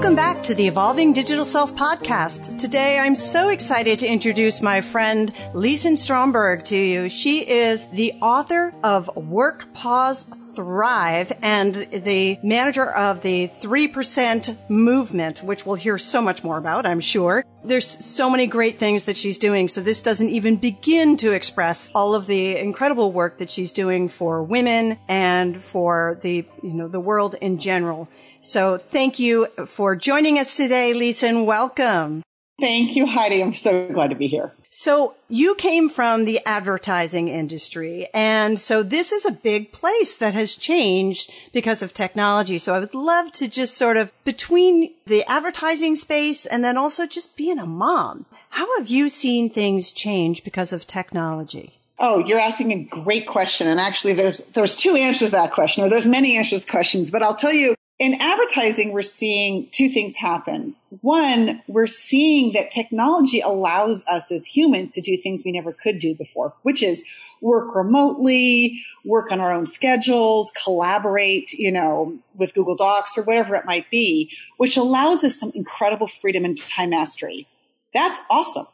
Welcome back to the Evolving Digital Self Podcast. Today, I'm so excited to introduce my friend Lisa Stromberg to you. She is the author of Work Pause Thrive and the manager of the 3% Movement, which we'll hear so much more about, I'm sure. There's so many great things that she's doing, so this doesn't even begin to express all of the incredible work that she's doing for women and for the world in general. So thank you for joining us today, Lisa, and welcome. Thank you, Heidi. I'm so glad to be here. So you came from the advertising industry, and so this is a big place that has changed because of technology. So I would love to just sort of between the advertising space and then also just being a mom. How have you seen things change because of technology? Oh, you're asking a great question. And actually, there's two answers to that question, or there's many answers to questions, but I'll tell you. In advertising, we're seeing two things happen. One, we're seeing that technology allows us as humans to do things we never could do before, which is work remotely, work on our own schedules, collaborate, with Google Docs or whatever it might be, which allows us some incredible freedom and time mastery. That's awesome.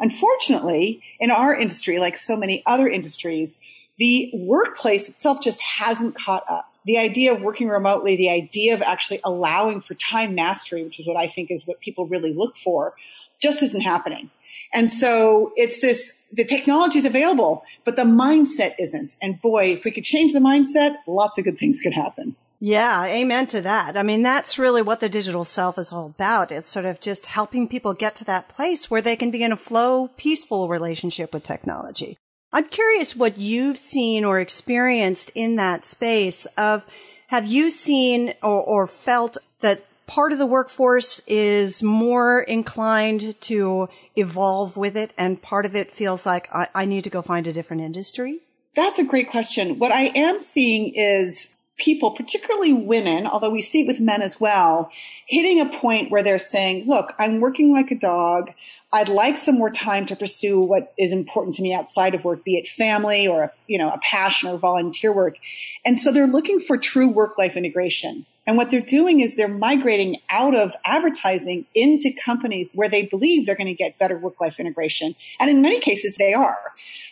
Unfortunately, in our industry, like so many other industries, the workplace itself just hasn't caught up. The idea of working remotely, the idea of actually allowing for time mastery, which is what I think is what people really look for, just isn't happening. And so it's this, the technology is available, but the mindset isn't. And boy, if we could change the mindset, lots of good things could happen. Yeah, amen to that. I mean, that's really what the digital self is all about. It's sort of just helping people get to that place where they can be in a flow, peaceful relationship with technology. I'm curious what you've seen or experienced in that space of, have you seen or felt that part of the workforce is more inclined to evolve with it and part of it feels like I need to go find a different industry? That's a great question. What I am seeing is people, particularly women, although we see it with men as well, hitting a point where they're saying, look, I'm working like a dog. I'd like some more time to pursue what is important to me outside of work, be it family or a passion or volunteer work. And so they're looking for true work-life integration. And what they're doing is they're migrating out of advertising into companies where they believe they're going to get better work-life integration. And in many cases, they are.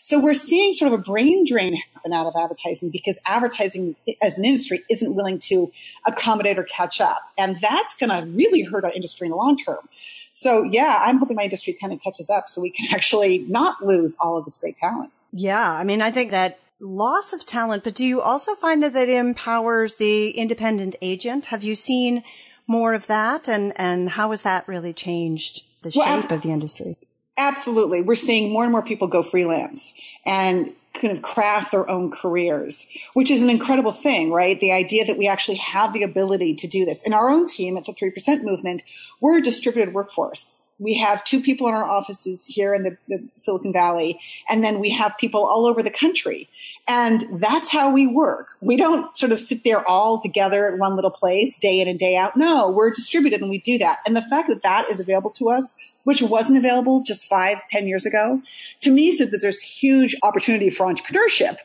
So we're seeing sort of a brain drain happen out of advertising because advertising as an industry isn't willing to accommodate or catch up. And that's going to really hurt our industry in the long term. So yeah, I'm hoping my industry kind of catches up so we can actually not lose all of this great talent. Yeah. I mean, I think that loss of talent, but do you also find that it empowers the independent agent? Have you seen more of that? And how has that really changed the shape of the industry? Absolutely. We're seeing more and more people go freelance and kind of craft their own careers, which is an incredible thing, right? The idea that we actually have the ability to do this. In our own team at the 3% Movement, we're a distributed workforce. We have two people in our offices here in the Silicon Valley, and then we have people all over the country. And that's how we work. We don't sort of sit there all together in one little place, day in and day out. No, we're distributed and we do that. And the fact that that is available to us, which wasn't available just 5-10 years ago, to me says that there's huge opportunity for entrepreneurship.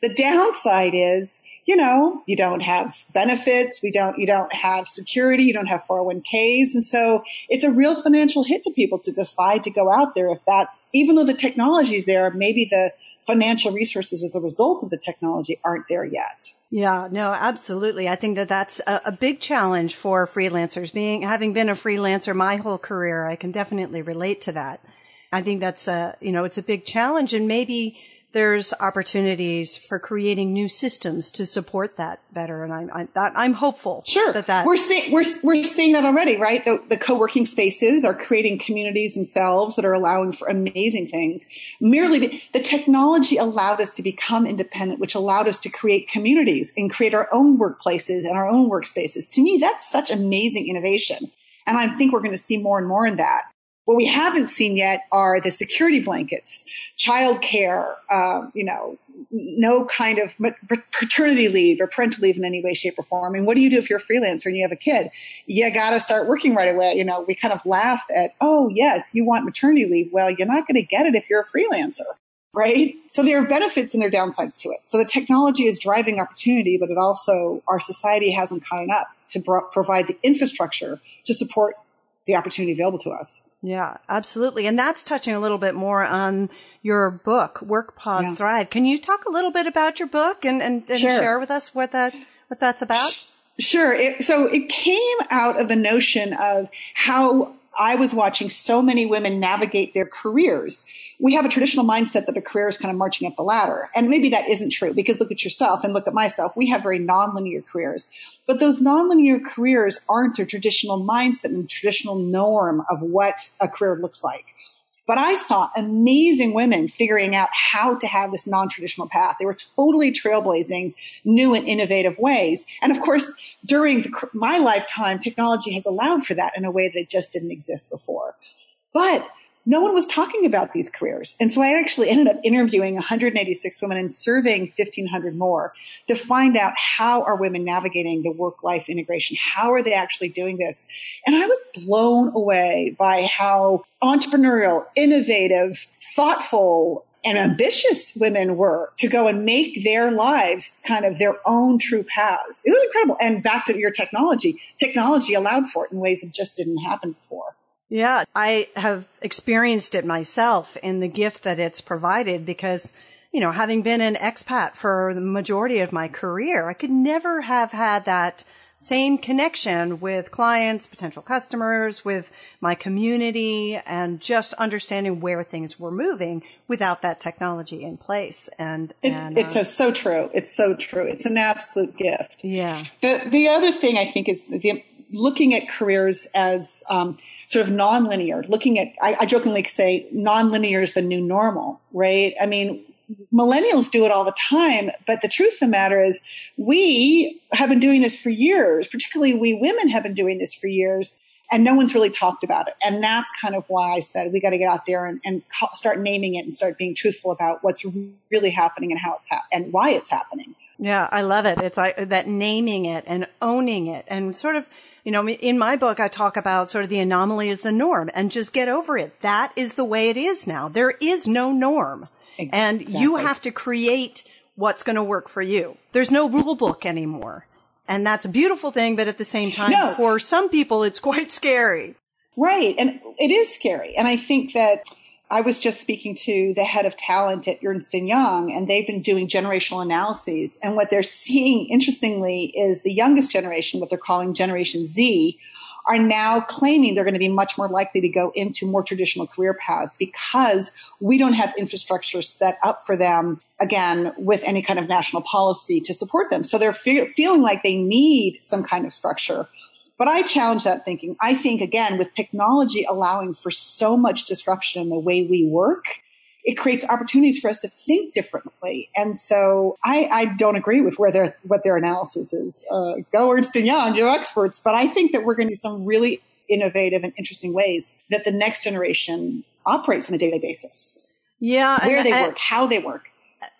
The downside is, you don't have benefits. You don't have security. You don't have 401ks. And so it's a real financial hit to people to decide to go out there if that's, even though the technology is there, maybe the financial resources as a result of the technology aren't there yet. Yeah, no, absolutely. I think that that's a big challenge for freelancers. Having been a freelancer my whole career, I can definitely relate to that. I think that's it's a big challenge, and maybe there's opportunities for creating new systems to support that better. And I'm hopeful. Sure. That we're seeing that already, right? The co-working spaces are creating communities themselves that are allowing for amazing things. Merely the technology allowed us to become independent, which allowed us to create communities and create our own workplaces and our own workspaces. To me, that's such amazing innovation. And I think we're going to see more and more in that. What we haven't seen yet are the security blankets, childcare, no kind of paternity leave or parental leave in any way, shape, or form. I mean, what do you do if you're a freelancer and you have a kid? You got to start working right away. You know, we kind of laugh at, oh, yes, you want maternity leave. Well, you're not going to get it if you're a freelancer, right? So there are benefits and there are downsides to it. So the technology is driving opportunity, but it also, our society hasn't caught up to provide the infrastructure to support the opportunity available to us. Yeah, absolutely. And that's touching a little bit more on your book, Work, Pause, Thrive. Can you talk a little bit about your book and sure. share with us what that's about? Sure. It came out of the notion of how I was watching so many women navigate their careers. We have a traditional mindset that a career is kind of marching up the ladder. And maybe that isn't true, because look at yourself and look at myself. We have very nonlinear careers. But those nonlinear careers aren't the traditional mindset and the traditional norm of what a career looks like. But I saw amazing women figuring out how to have this non-traditional path. They were totally trailblazing new and innovative ways. And of course, during my lifetime, technology has allowed for that in a way that just didn't exist before. But no one was talking about these careers. And so I actually ended up interviewing 186 women and surveying 1,500 more to find out, how are women navigating the work-life integration? How are they actually doing this? And I was blown away by how entrepreneurial, innovative, thoughtful, and ambitious women were to go and make their lives kind of their own true paths. It was incredible. And back to your technology allowed for it in ways that just didn't happen before. Yeah, I have experienced it myself in the gift that it's provided, because, you know, having been an expat for the majority of my career, I could never have had that same connection with clients, potential customers, with my community, and just understanding where things were moving without that technology in place. It's so true. It's so true. It's an absolute gift. Yeah. The other thing I think is looking at careers as sort of nonlinear, looking at, I jokingly say nonlinear is the new normal, right? I mean, millennials do it all the time, but the truth of the matter is we have been doing this for years, particularly we women have been doing this for years, and no one's really talked about it. And that's kind of why I said we got to get out there and start naming it and start being truthful about what's really happening and how it's and why it's happening. Yeah, I love it. It's like that, naming it and owning it, and sort of, you know, in my book, I talk about sort of the anomaly is the norm, and just get over it. That is the way it is now. There is no norm. Exactly. And you have to create what's going to work for you. There's no rule book anymore. And that's a beautiful thing. But at the same time, for some people, it's quite scary. Right. And it is scary. And I think that I was just speaking to the head of talent at Ernst & Young, and they've been doing generational analyses. And what they're seeing, interestingly, is the youngest generation, what they're calling Generation Z, are now claiming they're going to be much more likely to go into more traditional career paths, because we don't have infrastructure set up for them, again, with any kind of national policy to support them. So they're feeling like they need some kind of structure. But I challenge that thinking. I think, again, with technology allowing for so much disruption in the way we work, it creates opportunities for us to think differently. And so I don't agree with what their analysis is. Go Ernst & Young, you're experts. But I think that we're going to do some really innovative and interesting ways that the next generation operates on a daily basis. Yeah. Where they work, how they work.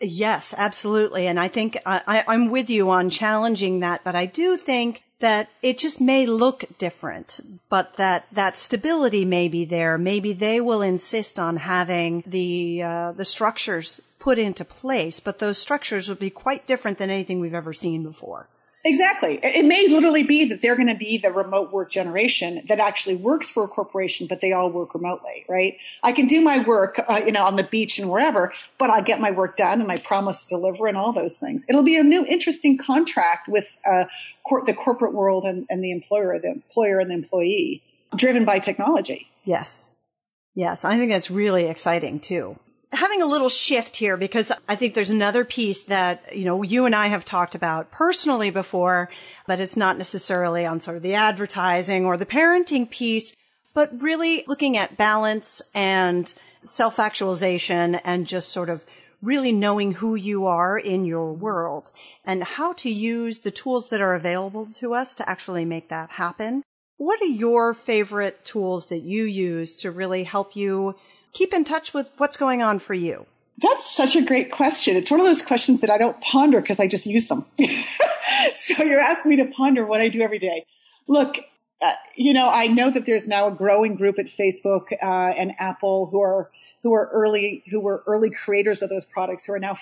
Yes, absolutely. And I think I'm with you on challenging that. But I do think that it just may look different, but that stability may be there. Maybe they will insist on having the structures put into place, but those structures would be quite different than anything we've ever seen before. Exactly. It may literally be that they're going to be the remote work generation that actually works for a corporation, but they all work remotely, right? I can do my work, on the beach and wherever, but I'll get my work done and I promise to deliver and all those things. It'll be a new, interesting contract with the corporate world and the employer and the employee, driven by technology. Yes. Yes. I think that's really exciting too. Having a little shift here, because I think there's another piece that, you know, you and I have talked about personally before, but it's not necessarily on sort of the advertising or the parenting piece, but really looking at balance and self-actualization and just sort of really knowing who you are in your world and how to use the tools that are available to us to actually make that happen. What are your favorite tools that you use to really help you keep in touch with what's going on for you? That's such a great question. It's one of those questions that I don't ponder because I just use them. So you're asking me to ponder what I do every day. Look, I know that there's now a growing group at Facebook and Apple who were early creators of those products who are now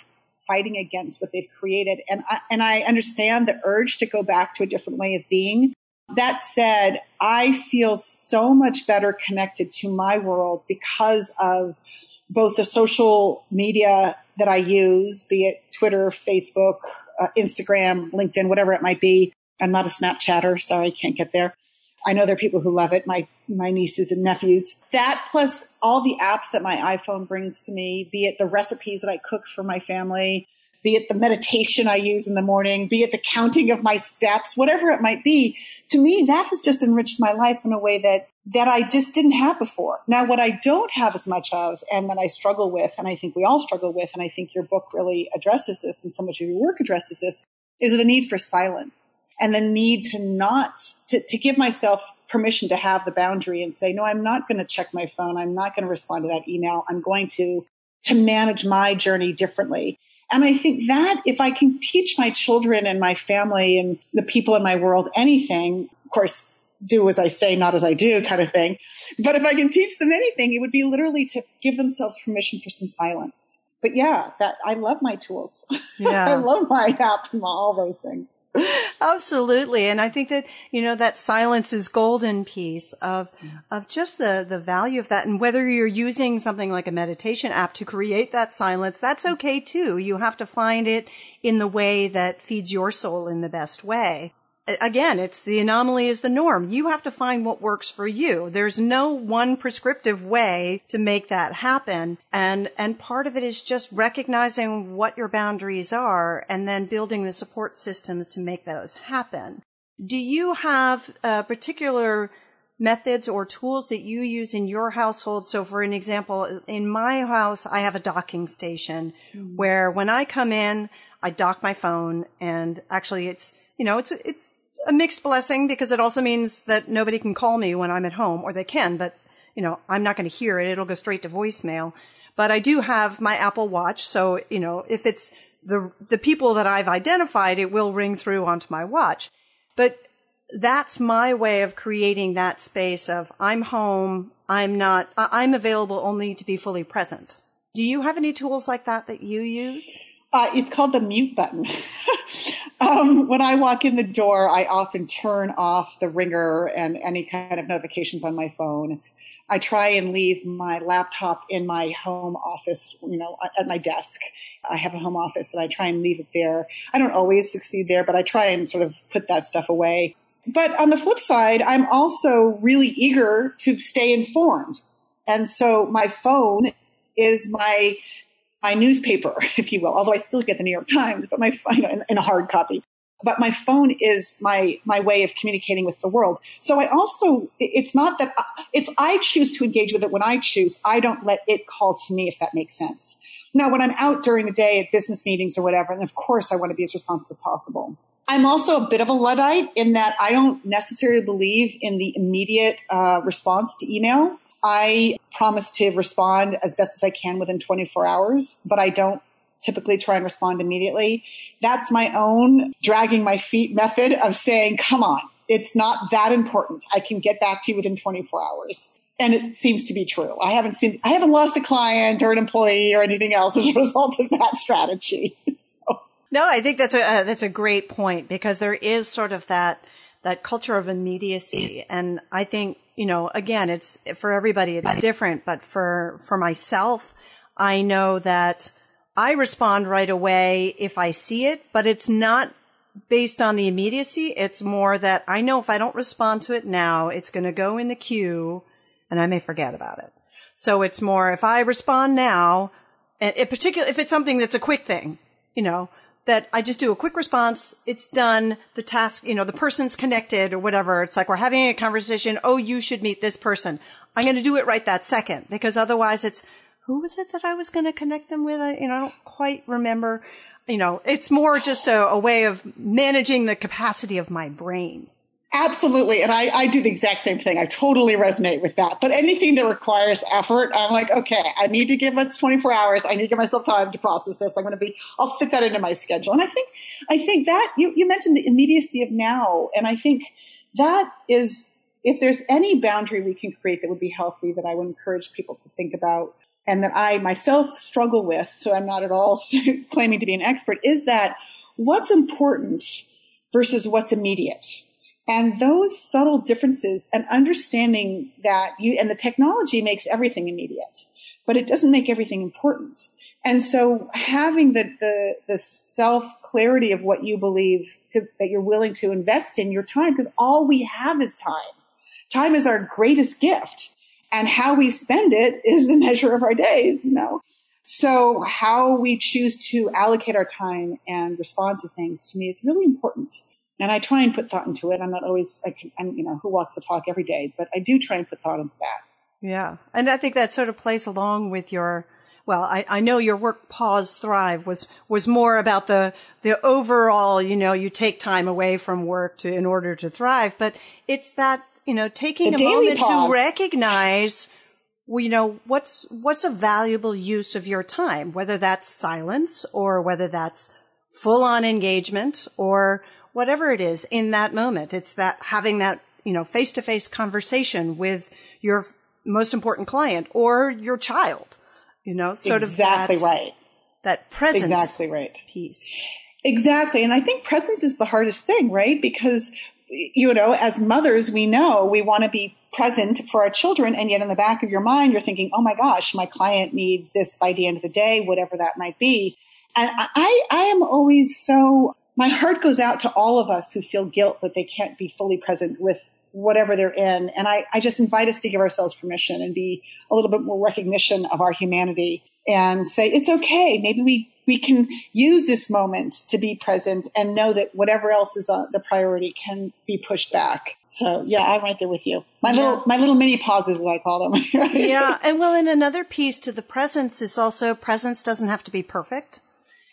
fighting against what they've created. And I understand the urge to go back to a different way of being. That said, I feel so much better connected to my world because of both the social media that I use, be it Twitter, Facebook, Instagram, LinkedIn, whatever it might be. I'm not a Snapchatter, so I can't get there. I know there are people who love it, my nieces and nephews. That plus all the apps that my iPhone brings to me, be it the recipes that I cook for my family, be it the meditation I use in the morning, be it the counting of my steps, whatever it might be. To me, that has just enriched my life in a way that I just didn't have before. Now, what I don't have as much of, and that I struggle with, and I think we all struggle with, and I think your book really addresses this, and so much of your work addresses this, is the need for silence and the need to not to give myself permission to have the boundary and say, no, I'm not going to check my phone. I'm not going to respond to that email. I'm going to manage my journey differently. And I think that if I can teach my children and my family and the people in my world anything, of course, do as I say, not as I do kind of thing. But if I can teach them anything, it would be literally to give themselves permission for some silence. But yeah, I love my tools. Yeah. I love my app and all those things. Absolutely. And I think that, that silence is golden piece of just the value of that. And whether you're using something like a meditation app to create that silence, that's okay too. You have to find it in the way that feeds your soul in the best way. Again, it's the anomaly is the norm. You have to find what works for you. There's no one prescriptive way to make that happen. And part of it is just recognizing what your boundaries are and then building the support systems to make those happen. Do you have particular methods or tools that you use in your household? So for an example, in my house, I have a docking station where when I come in, I dock my phone, and actually it's a mixed blessing because it also means that nobody can call me when I'm at home, or they can, but I'm not going to hear it. It'll go straight to voicemail. But I do have my Apple Watch. So, if it's the people that I've identified, it will ring through onto my watch. But that's my way of creating that space of I'm home. I'm available only to be fully present. Do you have any tools like that you use? It's called the mute button. When I walk in the door, I often turn off the ringer and any kind of notifications on my phone. I try and leave my laptop in my home office, at my desk. I have a home office and I try and leave it there. I don't always succeed there, but I try and sort of put that stuff away. But on the flip side, I'm also really eager to stay informed. And so my phone is my newspaper, if you will, although I still get the New York Times, but in a hard copy. But my phone is my way of communicating with the world. So I also, I choose to engage with it when I choose. I don't let it call to me, if that makes sense. Now, when I'm out during the day at business meetings or whatever, and of course I want to be as responsive as possible. I'm also a bit of a Luddite in that I don't necessarily believe in the immediate response to email. I promise to respond as best as I can within 24 hours, but I don't typically try and respond immediately. That's my own dragging my feet method of saying, come on, it's not that important. I can get back to you within 24 hours. And it seems to be true. I haven't lost a client or an employee or anything else as a result of that strategy. So. No, I think that's a great point, because there is sort of that culture of immediacy. And I think, again, it's for everybody, it's different. But for myself, I know that I respond right away if I see it, but it's not based on the immediacy. It's more that I know if I don't respond to it now, it's going to go in the queue and I may forget about it. So it's more if I respond now, and particularly if it's something that's a quick thing, that I just do a quick response. It's done. The task, the person's connected or whatever. It's like we're having a conversation. Oh, you should meet this person. I'm going to do it right that second, because otherwise it's who was it that I was going to connect them with? I don't quite remember. It's more just a way of managing the capacity of my brain. Absolutely. And I do the exact same thing. I totally resonate with that. But anything that requires effort, I'm like, okay, I need to give us 24 hours. I need to give myself time to process this. I'll fit that into my schedule. And I think that you mentioned the immediacy of now. And I think that is, if there's any boundary we can create that would be healthy, that I would encourage people to think about and that I myself struggle with, so I'm not at all claiming to be an expert, is that what's important versus what's immediate. And those subtle differences and understanding that and the technology makes everything immediate, but it doesn't make everything important. And so having the self-clarity of what you believe that you're willing to invest in your time, because all we have is time. Time is our greatest gift, and how we spend it is the measure of our days, you know. So how we choose to allocate our time and respond to things, to me, is really important. And I try and put thought into it. I'm not always, who walks the talk every day, but I do try and put thought into that. Yeah. And I think that sort of plays along with your, well, I know your Work Pause Thrive was more about the overall, you know, you take time away from work in order to thrive, but it's that, you know, taking a moment to recognize, you know, what's a valuable use of your time, whether that's silence or whether that's full on engagement or whatever it is in that moment. It's that having that, you know, face-to-face conversation with your most important client or your child, you know, sort exactly of that, right. That presence exactly right. piece. Exactly. And I think presence is the hardest thing, right? Because, you know, as mothers, we know we want to be present for our children. And yet in the back of your mind, you're thinking, oh my gosh, my client needs this by the end of the day, whatever that might be. And I am always so... My heart goes out to all of us who feel guilt that they can't be fully present with whatever they're in. And I just invite us to give ourselves permission and be a little bit more recognition of our humanity and say, it's okay. Maybe we can use this moment to be present and know that whatever else is the priority can be pushed back. So yeah, I'm right there with you. My little mini pauses, as I call them. Right? Yeah. And well, and another piece to the presence is also presence doesn't have to be perfect.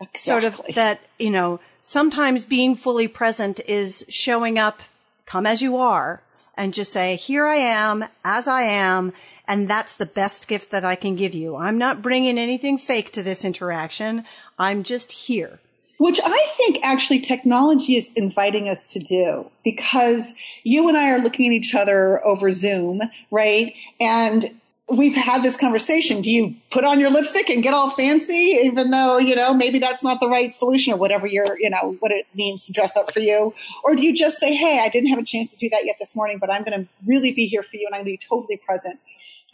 Exactly. Sort of that, you know, sometimes being fully present is showing up, come as you are, and just say, here I am, as I am, and that's the best gift that I can give you. I'm not bringing anything fake to this interaction. I'm just here. Which I think actually technology is inviting us to do, because you and I are looking at each other over Zoom, right? And we've had this conversation. Do you put on your lipstick and get all fancy, even though, you know, maybe that's not the right solution or whatever you know, what it means to dress up for you? Or do you just say, hey, I didn't have a chance to do that yet this morning, but I'm going to really be here for you and I'm going to be totally present.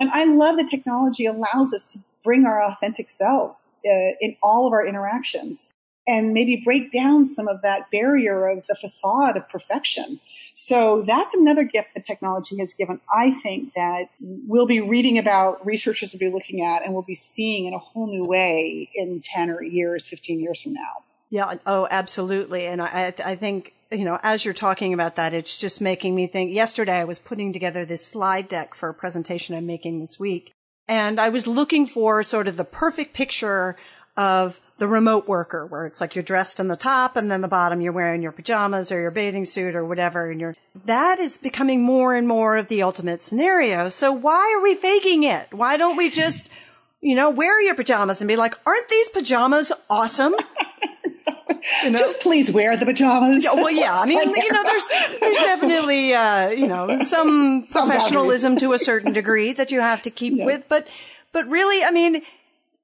And I love that technology allows us to bring our authentic selves in all of our interactions and maybe break down some of that barrier of the facade of perfection. So that's another gift that technology has given, I think, that we'll be reading about, researchers will be looking at, and we'll be seeing in a whole new way in 15 years from now. Yeah. Oh, absolutely. And I think, you know, as you're talking about that, it's just making me think. Yesterday I was putting together this slide deck for a presentation I'm making this week, and I was looking for sort of the perfect picture of the remote worker, where it's like you're dressed on the top and then the bottom you're wearing your pajamas or your bathing suit or whatever. And that is becoming more and more of the ultimate scenario. So why are we faking it? Why don't we just, you know, wear your pajamas and be like, aren't these pajamas awesome? You know? Just please wear the pajamas. Yeah, well, yeah. I mean, you know, there's definitely, you know, some professionalism to a certain degree that you have to keep with. But really, I mean,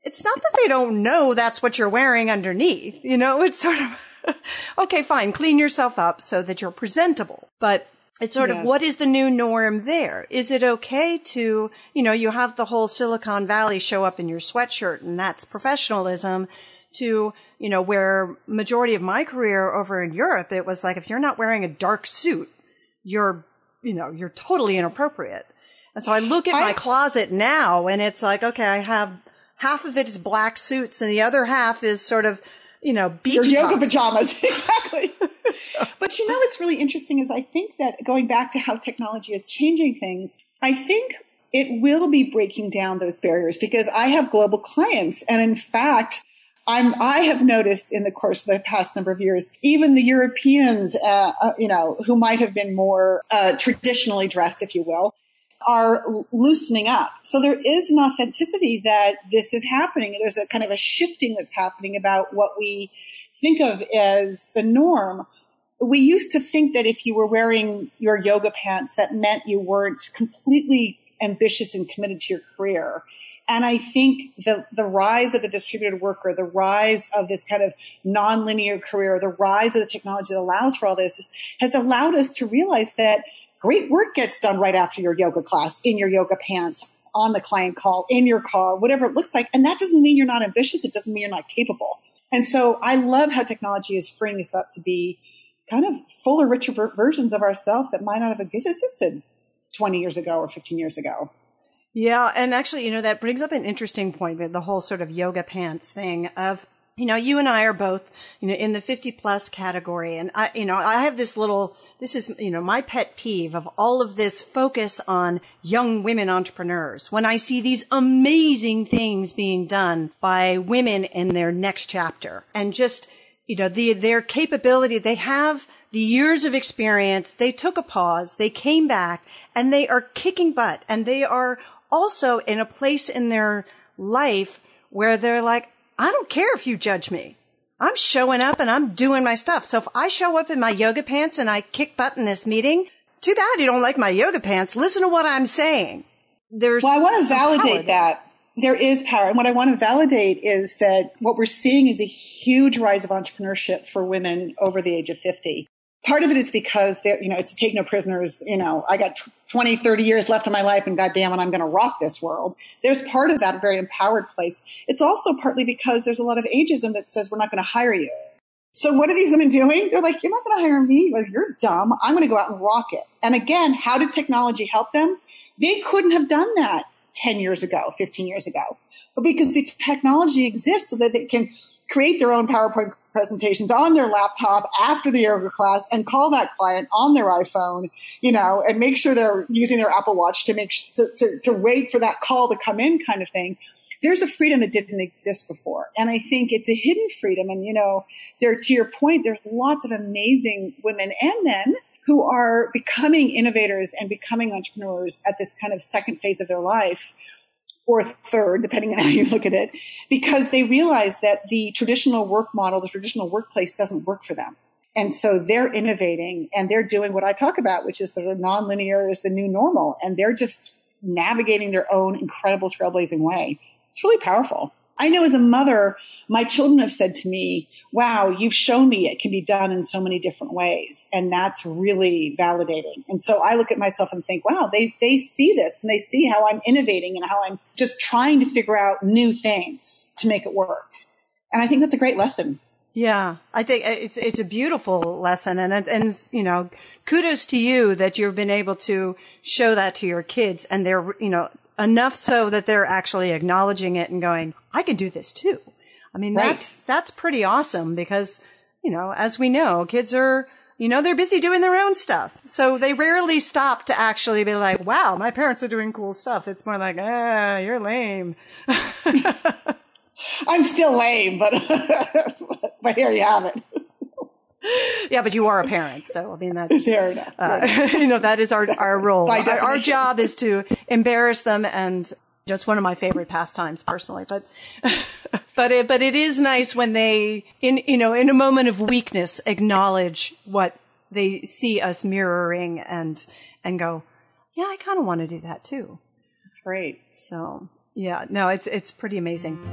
it's not that they don't know that's what you're wearing underneath. You know, it's sort of, okay, fine, clean yourself up so that you're presentable. But it's sort of, what is the new norm there? Is it okay to, you know, you have the whole Silicon Valley show up in your sweatshirt and that's professionalism, to, you know, where majority of my career over in Europe, it was like, if you're not wearing a dark suit, you're totally inappropriate. And so I look at my closet now and it's like, okay, I have... half of it is black suits and the other half is sort of, you know, beach your yoga pajamas. Exactly. But you know, what's really interesting is I think that going back to how technology is changing things, I think it will be breaking down those barriers, because I have global clients. And in fact, I have noticed in the course of the past number of years, even the Europeans, who might have been more traditionally dressed, if you will, are loosening up. So there is an authenticity that this is happening. There's a kind of a shifting that's happening about what we think of as the norm. We used to think that if you were wearing your yoga pants, that meant you weren't completely ambitious and committed to your career. And I think the rise of the distributed worker, the rise of this kind of nonlinear career, the rise of the technology that allows for all this has allowed us to realize that great work gets done right after your yoga class, in your yoga pants, on the client call, in your car, whatever it looks like. And that doesn't mean you're not ambitious. It doesn't mean you're not capable. And so I love how technology is freeing us up to be kind of fuller, richer versions of ourselves that might not have existed 20 years ago or 15 years ago. Yeah. And actually, that brings up an interesting point, the whole sort of yoga pants thing of, you and I are both, in the 50 plus category. And I have this is, my pet peeve of all of this focus on young women entrepreneurs. When I see these amazing things being done by women in their next chapter and just, their capability, they have the years of experience, they took a pause, they came back, and they are kicking butt. And they are also in a place in their life where they're like, I don't care if you judge me. I'm showing up and I'm doing my stuff. So if I show up in my yoga pants and I kick butt in this meeting, too bad you don't like my yoga pants. Listen to what I'm saying. I want to validate that. There is power. And what I want to validate is that what we're seeing is a huge rise of entrepreneurship for women over the age of 50. Part of it is because they're, it's take no prisoners, I got 20, 30 years left of my life and goddamn it, I'm going to rock this world. There's part of that, a very empowered place. It's also partly because there's a lot of ageism that says we're not going to hire you. So what are these women doing? They're like, you're not going to hire me. Well, you're dumb. I'm going to go out and rock it. And again, how did technology help them? They couldn't have done that 10 years ago, 15 years ago, but because the technology exists so that they can create their own PowerPoint presentations on their laptop after the yoga class and call that client on their iPhone, and make sure they're using their Apple Watch to make to wait for that call to come in kind of thing. There's a freedom that didn't exist before. And I think it's a hidden freedom. And, to your point, there's lots of amazing women and men who are becoming innovators and becoming entrepreneurs at this kind of second phase of their life, or third, depending on how you look at it, because they realize that the traditional work model, the traditional workplace doesn't work for them. And so they're innovating and they're doing what I talk about, which is the nonlinear is the new normal. And they're just navigating their own incredible trailblazing way. It's really powerful. I know as a mother, my children have said to me, wow, you've shown me it can be done in so many different ways. And that's really validating. And so I look at myself and think, wow, they see this and they see how I'm innovating and how I'm just trying to figure out new things to make it work. And I think that's a great lesson. Yeah, I think it's a beautiful lesson. And kudos to you that you've been able to show that to your kids and they're, enough so that they're actually acknowledging it and going, I can do this too. I mean, right. That's pretty awesome because, as we know, kids are, they're busy doing their own stuff. So they rarely stop to actually be like, wow, my parents are doing cool stuff. It's more like, you're lame. I'm still lame, but here you have it. Yeah, but you are a parent. So, that's, fair enough. That is our role. Our job is to embarrass them, and just one of my favorite pastimes personally. But it is nice when they, in a moment of weakness, acknowledge what they see us mirroring and go, yeah, I kind of want to do that too. That's great. So yeah, no, it's pretty amazing.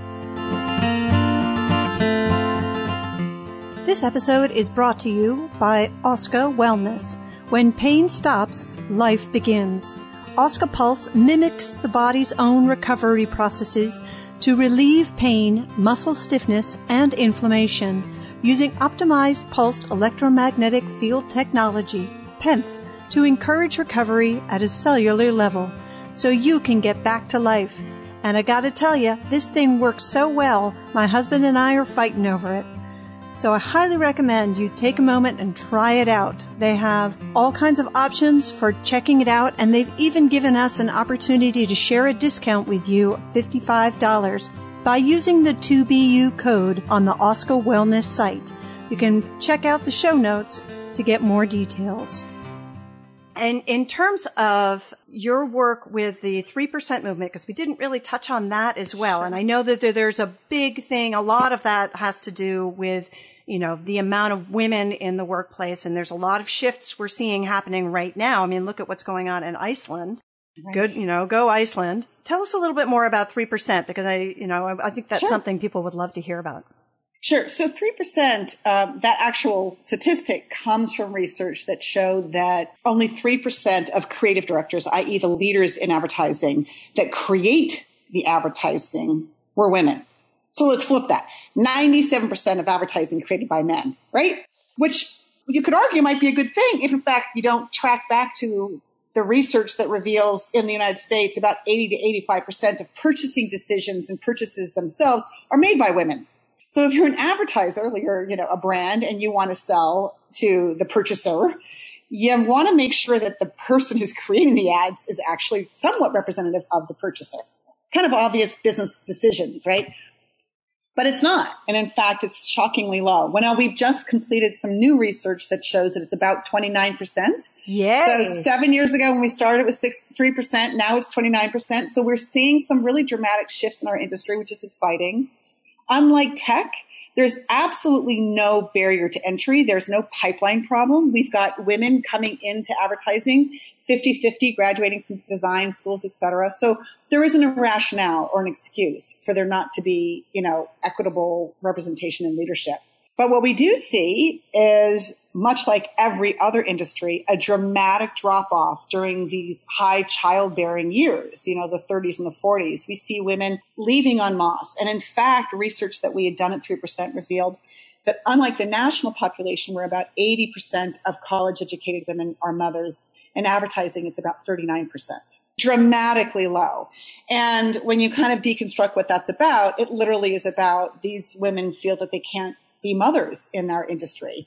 This episode is brought to you by Oscar Wellness. When pain stops, life begins. Oscar Pulse mimics the body's own recovery processes to relieve pain, muscle stiffness, and inflammation using optimized pulsed electromagnetic field technology, PEMF, to encourage recovery at a cellular level so you can get back to life. And I gotta tell you, this thing works so well, my husband and I are fighting over it. So I highly recommend you take a moment and try it out. They have all kinds of options for checking it out, and they've even given us an opportunity to share a discount with you, $55. by using the 2BU code on the Oscar Wellness site. You can check out the show notes to get more details. And in terms of your work with the 3% movement, because we didn't really touch on that as well. And I know that there's a big thing. A lot of that has to do with, you know, the amount of women in the workplace. And there's a lot of shifts we're seeing happening right now. I mean, look at what's going on in Iceland. Right. Good, you know, go Iceland. Tell us a little bit more about 3%, because I think that's something people would love to hear about. Sure. So 3%, that actual statistic comes from research that showed that only 3% of creative directors, i.e. the leaders in advertising that create the advertising, were women. So let's flip that. 97% of advertising created by men, right? Which you could argue might be a good thing if, in fact, you don't track back to the research that reveals in the United States about 80 to 85% of purchasing decisions and purchases themselves are made by women. So if you're an advertiser, you're, a brand, and you want to sell to the purchaser, you want to make sure that the person who's creating the ads is actually somewhat representative of the purchaser. Kind of obvious business decisions, right? But it's not. And in fact, it's shockingly low. Well, now we've just completed some new research that shows that it's about 29%. Yay. So 7 years ago when we started, it was 3%. Now it's 29%. So we're seeing some really dramatic shifts in our industry, which is exciting. Unlike tech, there's absolutely no barrier to entry. There's no pipeline problem. We've got women coming into advertising, 50-50, graduating from design schools, etc. So there isn't a rationale or an excuse for there not to be, equitable representation in leadership. But what we do see is, much like every other industry, a dramatic drop-off during these high childbearing years, the 30s and the 40s. We see women leaving en masse. And in fact, research that we had done at 3% revealed that unlike the national population, where about 80% of college-educated women are mothers, in advertising, it's about 39%. Dramatically low. And when you kind of deconstruct what that's about, it literally is about these women feel that they can't be mothers in our industry.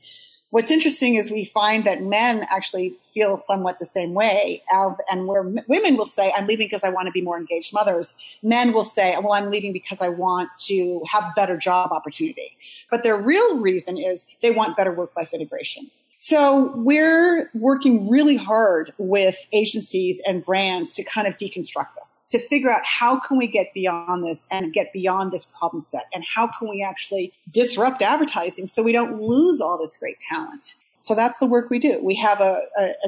What's interesting is we find that men actually feel somewhat the same way. And where women will say, I'm leaving because I want to be more engaged mothers, men will say, well, I'm leaving because I want to have better job opportunity. But their real reason is they want better work-life integration. So we're working really hard with agencies and brands to kind of deconstruct this, to figure out how can we get beyond this and get beyond this problem set, and how can we actually disrupt advertising so we don't lose all this great talent. So that's the work we do. We have a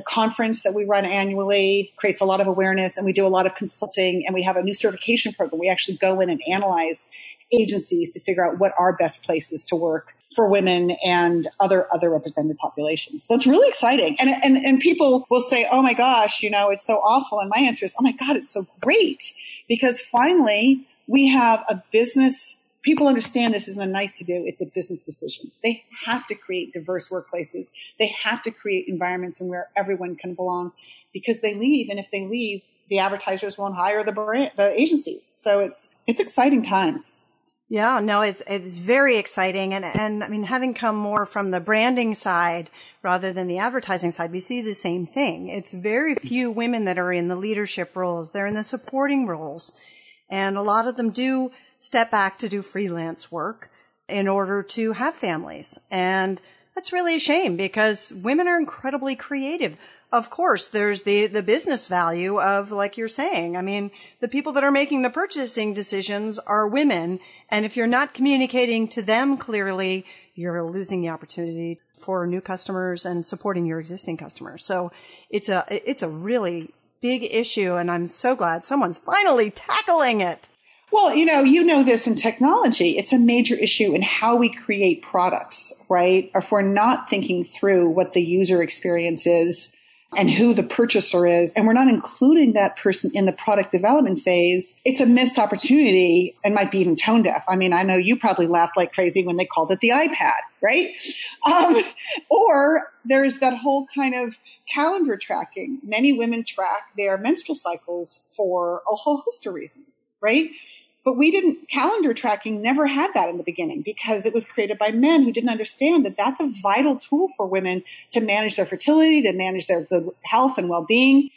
conference that we run annually, creates a lot of awareness, and we do a lot of consulting, and we have a new certification program. We actually go in and analyze agencies to figure out what are best places to work for women and other represented populations. So it's really exciting. And people will say, oh my gosh, it's so awful. And my answer is, oh my God, it's so great, because finally we have a business. People understand this isn't a nice to do. It's a business decision. They have to create diverse workplaces. They have to create environments where everyone can belong, because they leave. And if they leave, the advertisers won't hire the agencies. So it's exciting times. Yeah, no, it's very exciting. And I mean, having come more from the branding side rather than the advertising side, we see the same thing. It's very few women that are in the leadership roles. They're in the supporting roles. And a lot of them do step back to do freelance work in order to have families. And that's really a shame, because women are incredibly creative. Of course, there's the business value of, like you're saying, I mean, the people that are making the purchasing decisions are women. And if you're not communicating to them clearly, you're losing the opportunity for new customers and supporting your existing customers. So it's a really big issue, and I'm so glad someone's finally tackling it. Well, you know this in technology. It's a major issue in how we create products, right? If we're not thinking through what the user experience is and who the purchaser is, and we're not including that person in the product development phase, it's a missed opportunity and might be even tone deaf. I mean, I know you probably laughed like crazy when they called it the iPad, right? Or there's that whole kind of calendar tracking. Many women track their menstrual cycles for a whole host of reasons, right? But calendar tracking never had that in the beginning, because it was created by men who didn't understand that that's a vital tool for women to manage their fertility, to manage their good health and well-being.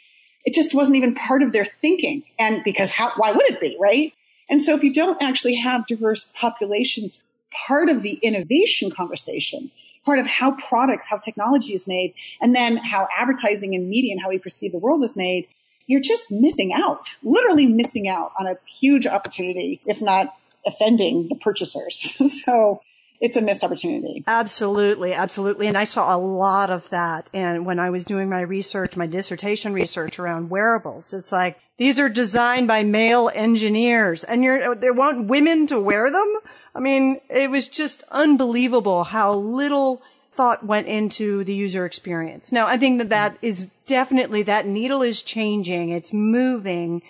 It just wasn't even part of their thinking. And because why would it be, right? And so if you don't actually have diverse populations, part of the innovation conversation, part of how products, how technology is made, and then how advertising and media and how we perceive the world is made, you're just missing out, literally missing out on a huge opportunity, if not offending the purchasers. So it's a missed opportunity. Absolutely. Absolutely. And I saw a lot of that. And when I was doing my research, my dissertation research around wearables, it's like, these are designed by male engineers and they want women to wear them. I mean, it was just unbelievable how little thought went into the user experience. Now, I think that is definitely, that needle is changing. It's moving.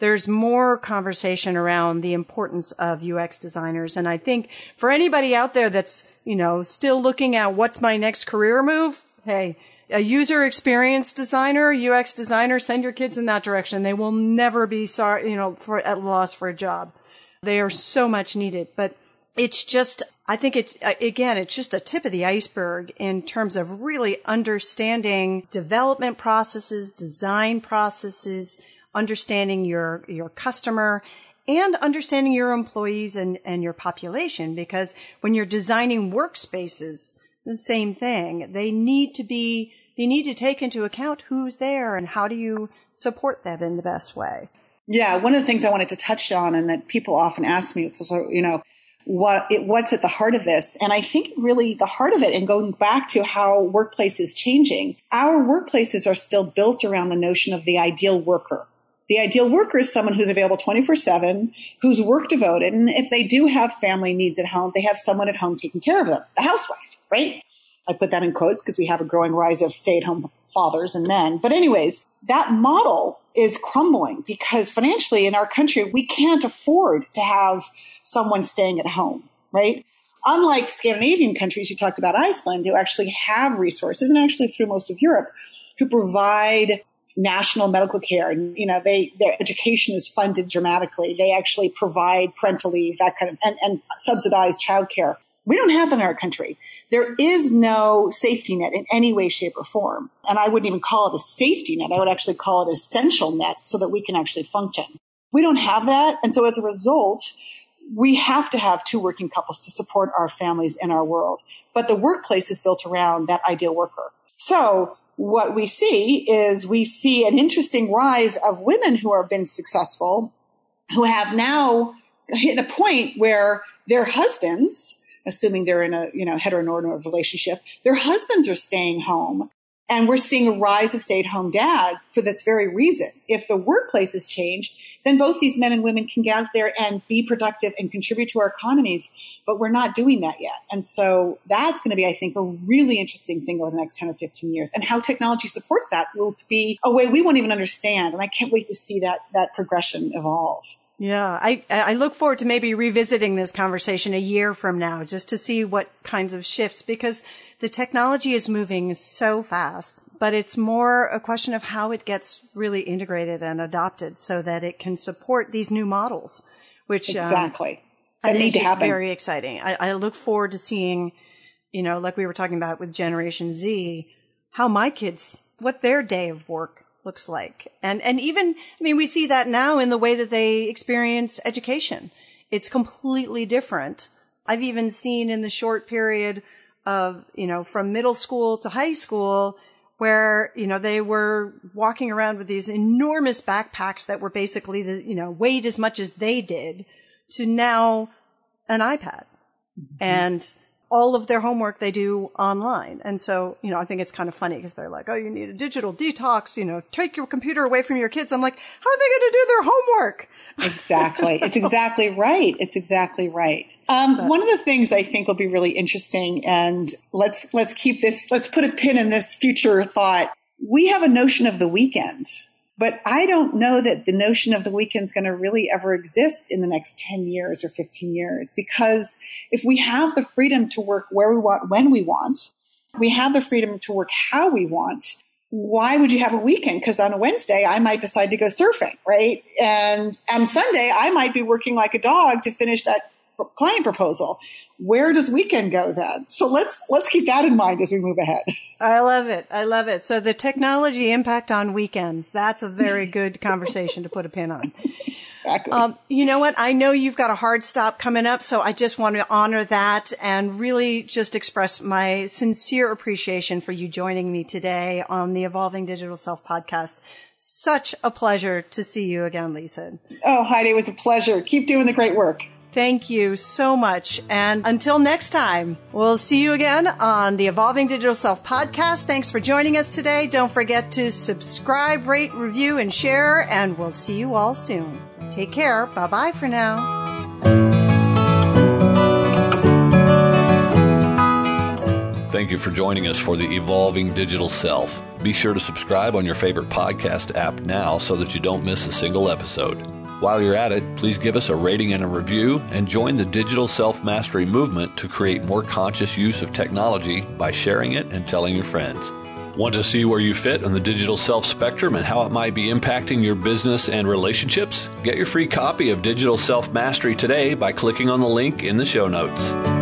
There's more conversation around the importance of UX designers. And I think for anybody out there that's, still looking at what's my next career move, hey, a user experience designer, UX designer, send your kids in that direction. They will never be sorry, at loss for a job. They are so much needed. But it's just, I think it's just the tip of the iceberg in terms of really understanding development processes, design processes, understanding your customer and understanding your employees and your population. Because when you're designing workspaces, the same thing, they need to take into account who's there and how do you support them in the best way. Yeah. One of the things I wanted to touch on and that people often ask me, what's at the heart of this? And I think really the heart of it, and going back to how workplace is changing, our workplaces are still built around the notion of the ideal worker. The ideal worker is someone who's available 24/7, who's work devoted. And if they do have family needs at home, they have someone at home taking care of them, the housewife, right? I put that in quotes because we have a growing rise of stay-at-home fathers and men. But anyways, that model is crumbling because financially in our country, we can't afford to have someone staying at home, right? Unlike Scandinavian countries, you talked about Iceland, who actually have resources, and actually through most of Europe, who provide national medical care. Their education is funded dramatically. They actually provide parental leave, that kind of, and subsidized childcare. We don't have that in our country. There is no safety net in any way, shape, or form. And I wouldn't even call it a safety net. I would actually call it an essential net so that we can actually function. We don't have that. And so as a result, we have to have two working couples to support our families and our world. But the workplace is built around that ideal worker. So what we see is an interesting rise of women who have been successful, who have now hit a point where their husbands, assuming they're in a heteronormative relationship, their husbands are staying home. And we're seeing a rise of stay-at-home dads for this very reason. If the workplace has changed, then both these men and women can get out there and be productive and contribute to our economies. But we're not doing that yet. And so that's going to be, I think, a really interesting thing over the next 10 or 15 years. And how technology supports that will be a way we won't even understand. And I can't wait to see that progression evolve. Yeah, I look forward to maybe revisiting this conversation a year from now just to see what kinds of shifts, because the technology is moving so fast, but it's more a question of how it gets really integrated and adopted so that it can support these new models, which exactly. I think is very exciting. I look forward to seeing, like we were talking about with Generation Z, how my kids, what their day of work looks like. And even, we see that now in the way that they experience education. It's completely different. I've even seen in the short period of, from middle school to high school, where, they were walking around with these enormous backpacks that were basically weighed as much as they did, to now an iPad. Mm-hmm. And all of their homework they do online. And so, I think it's kind of funny because they're like, oh, you need a digital detox, take your computer away from your kids. I'm like, how are they going to do their homework? Exactly. It's exactly right. It's exactly right. One of the things I think will be really interesting, and let's put a pin in this future thought. We have a notion of the weekend, but I don't know that the notion of the weekend is going to really ever exist in the next 10 years or 15 years, because if we have the freedom to work where we want, when we want, we have the freedom to work how we want, why would you have a weekend? Because on a Wednesday, I might decide to go surfing, right? And on Sunday, I might be working like a dog to finish that client proposal. where does weekend go then? So let's keep that in mind as we move ahead. I love it. I love it. So the technology impact on weekends, that's a very good conversation to put a pin on. Exactly. You know what? I know you've got a hard stop coming up, so I just want to honor that and really just express my sincere appreciation for you joining me today on the Evolving Digital Self Podcast. Such a pleasure to see you again, Lisa. Oh, Heidi, it was a pleasure. Keep doing the great work. Thank you so much. And until next time, we'll see you again on the Evolving Digital Self Podcast. Thanks for joining us today. Don't forget to subscribe, rate, review, and share. And we'll see you all soon. Take care. Bye-bye for now. Thank you for joining us for the Evolving Digital Self. Be sure to subscribe on your favorite podcast app now so that you don't miss a single episode. While you're at it, please give us a rating and a review and join the Digital Self Mastery Movement to create more conscious use of technology by sharing it and telling your friends. Want to see where you fit on the digital self spectrum and how it might be impacting your business and relationships? Get your free copy of Digital Self Mastery today by clicking on the link in the show notes.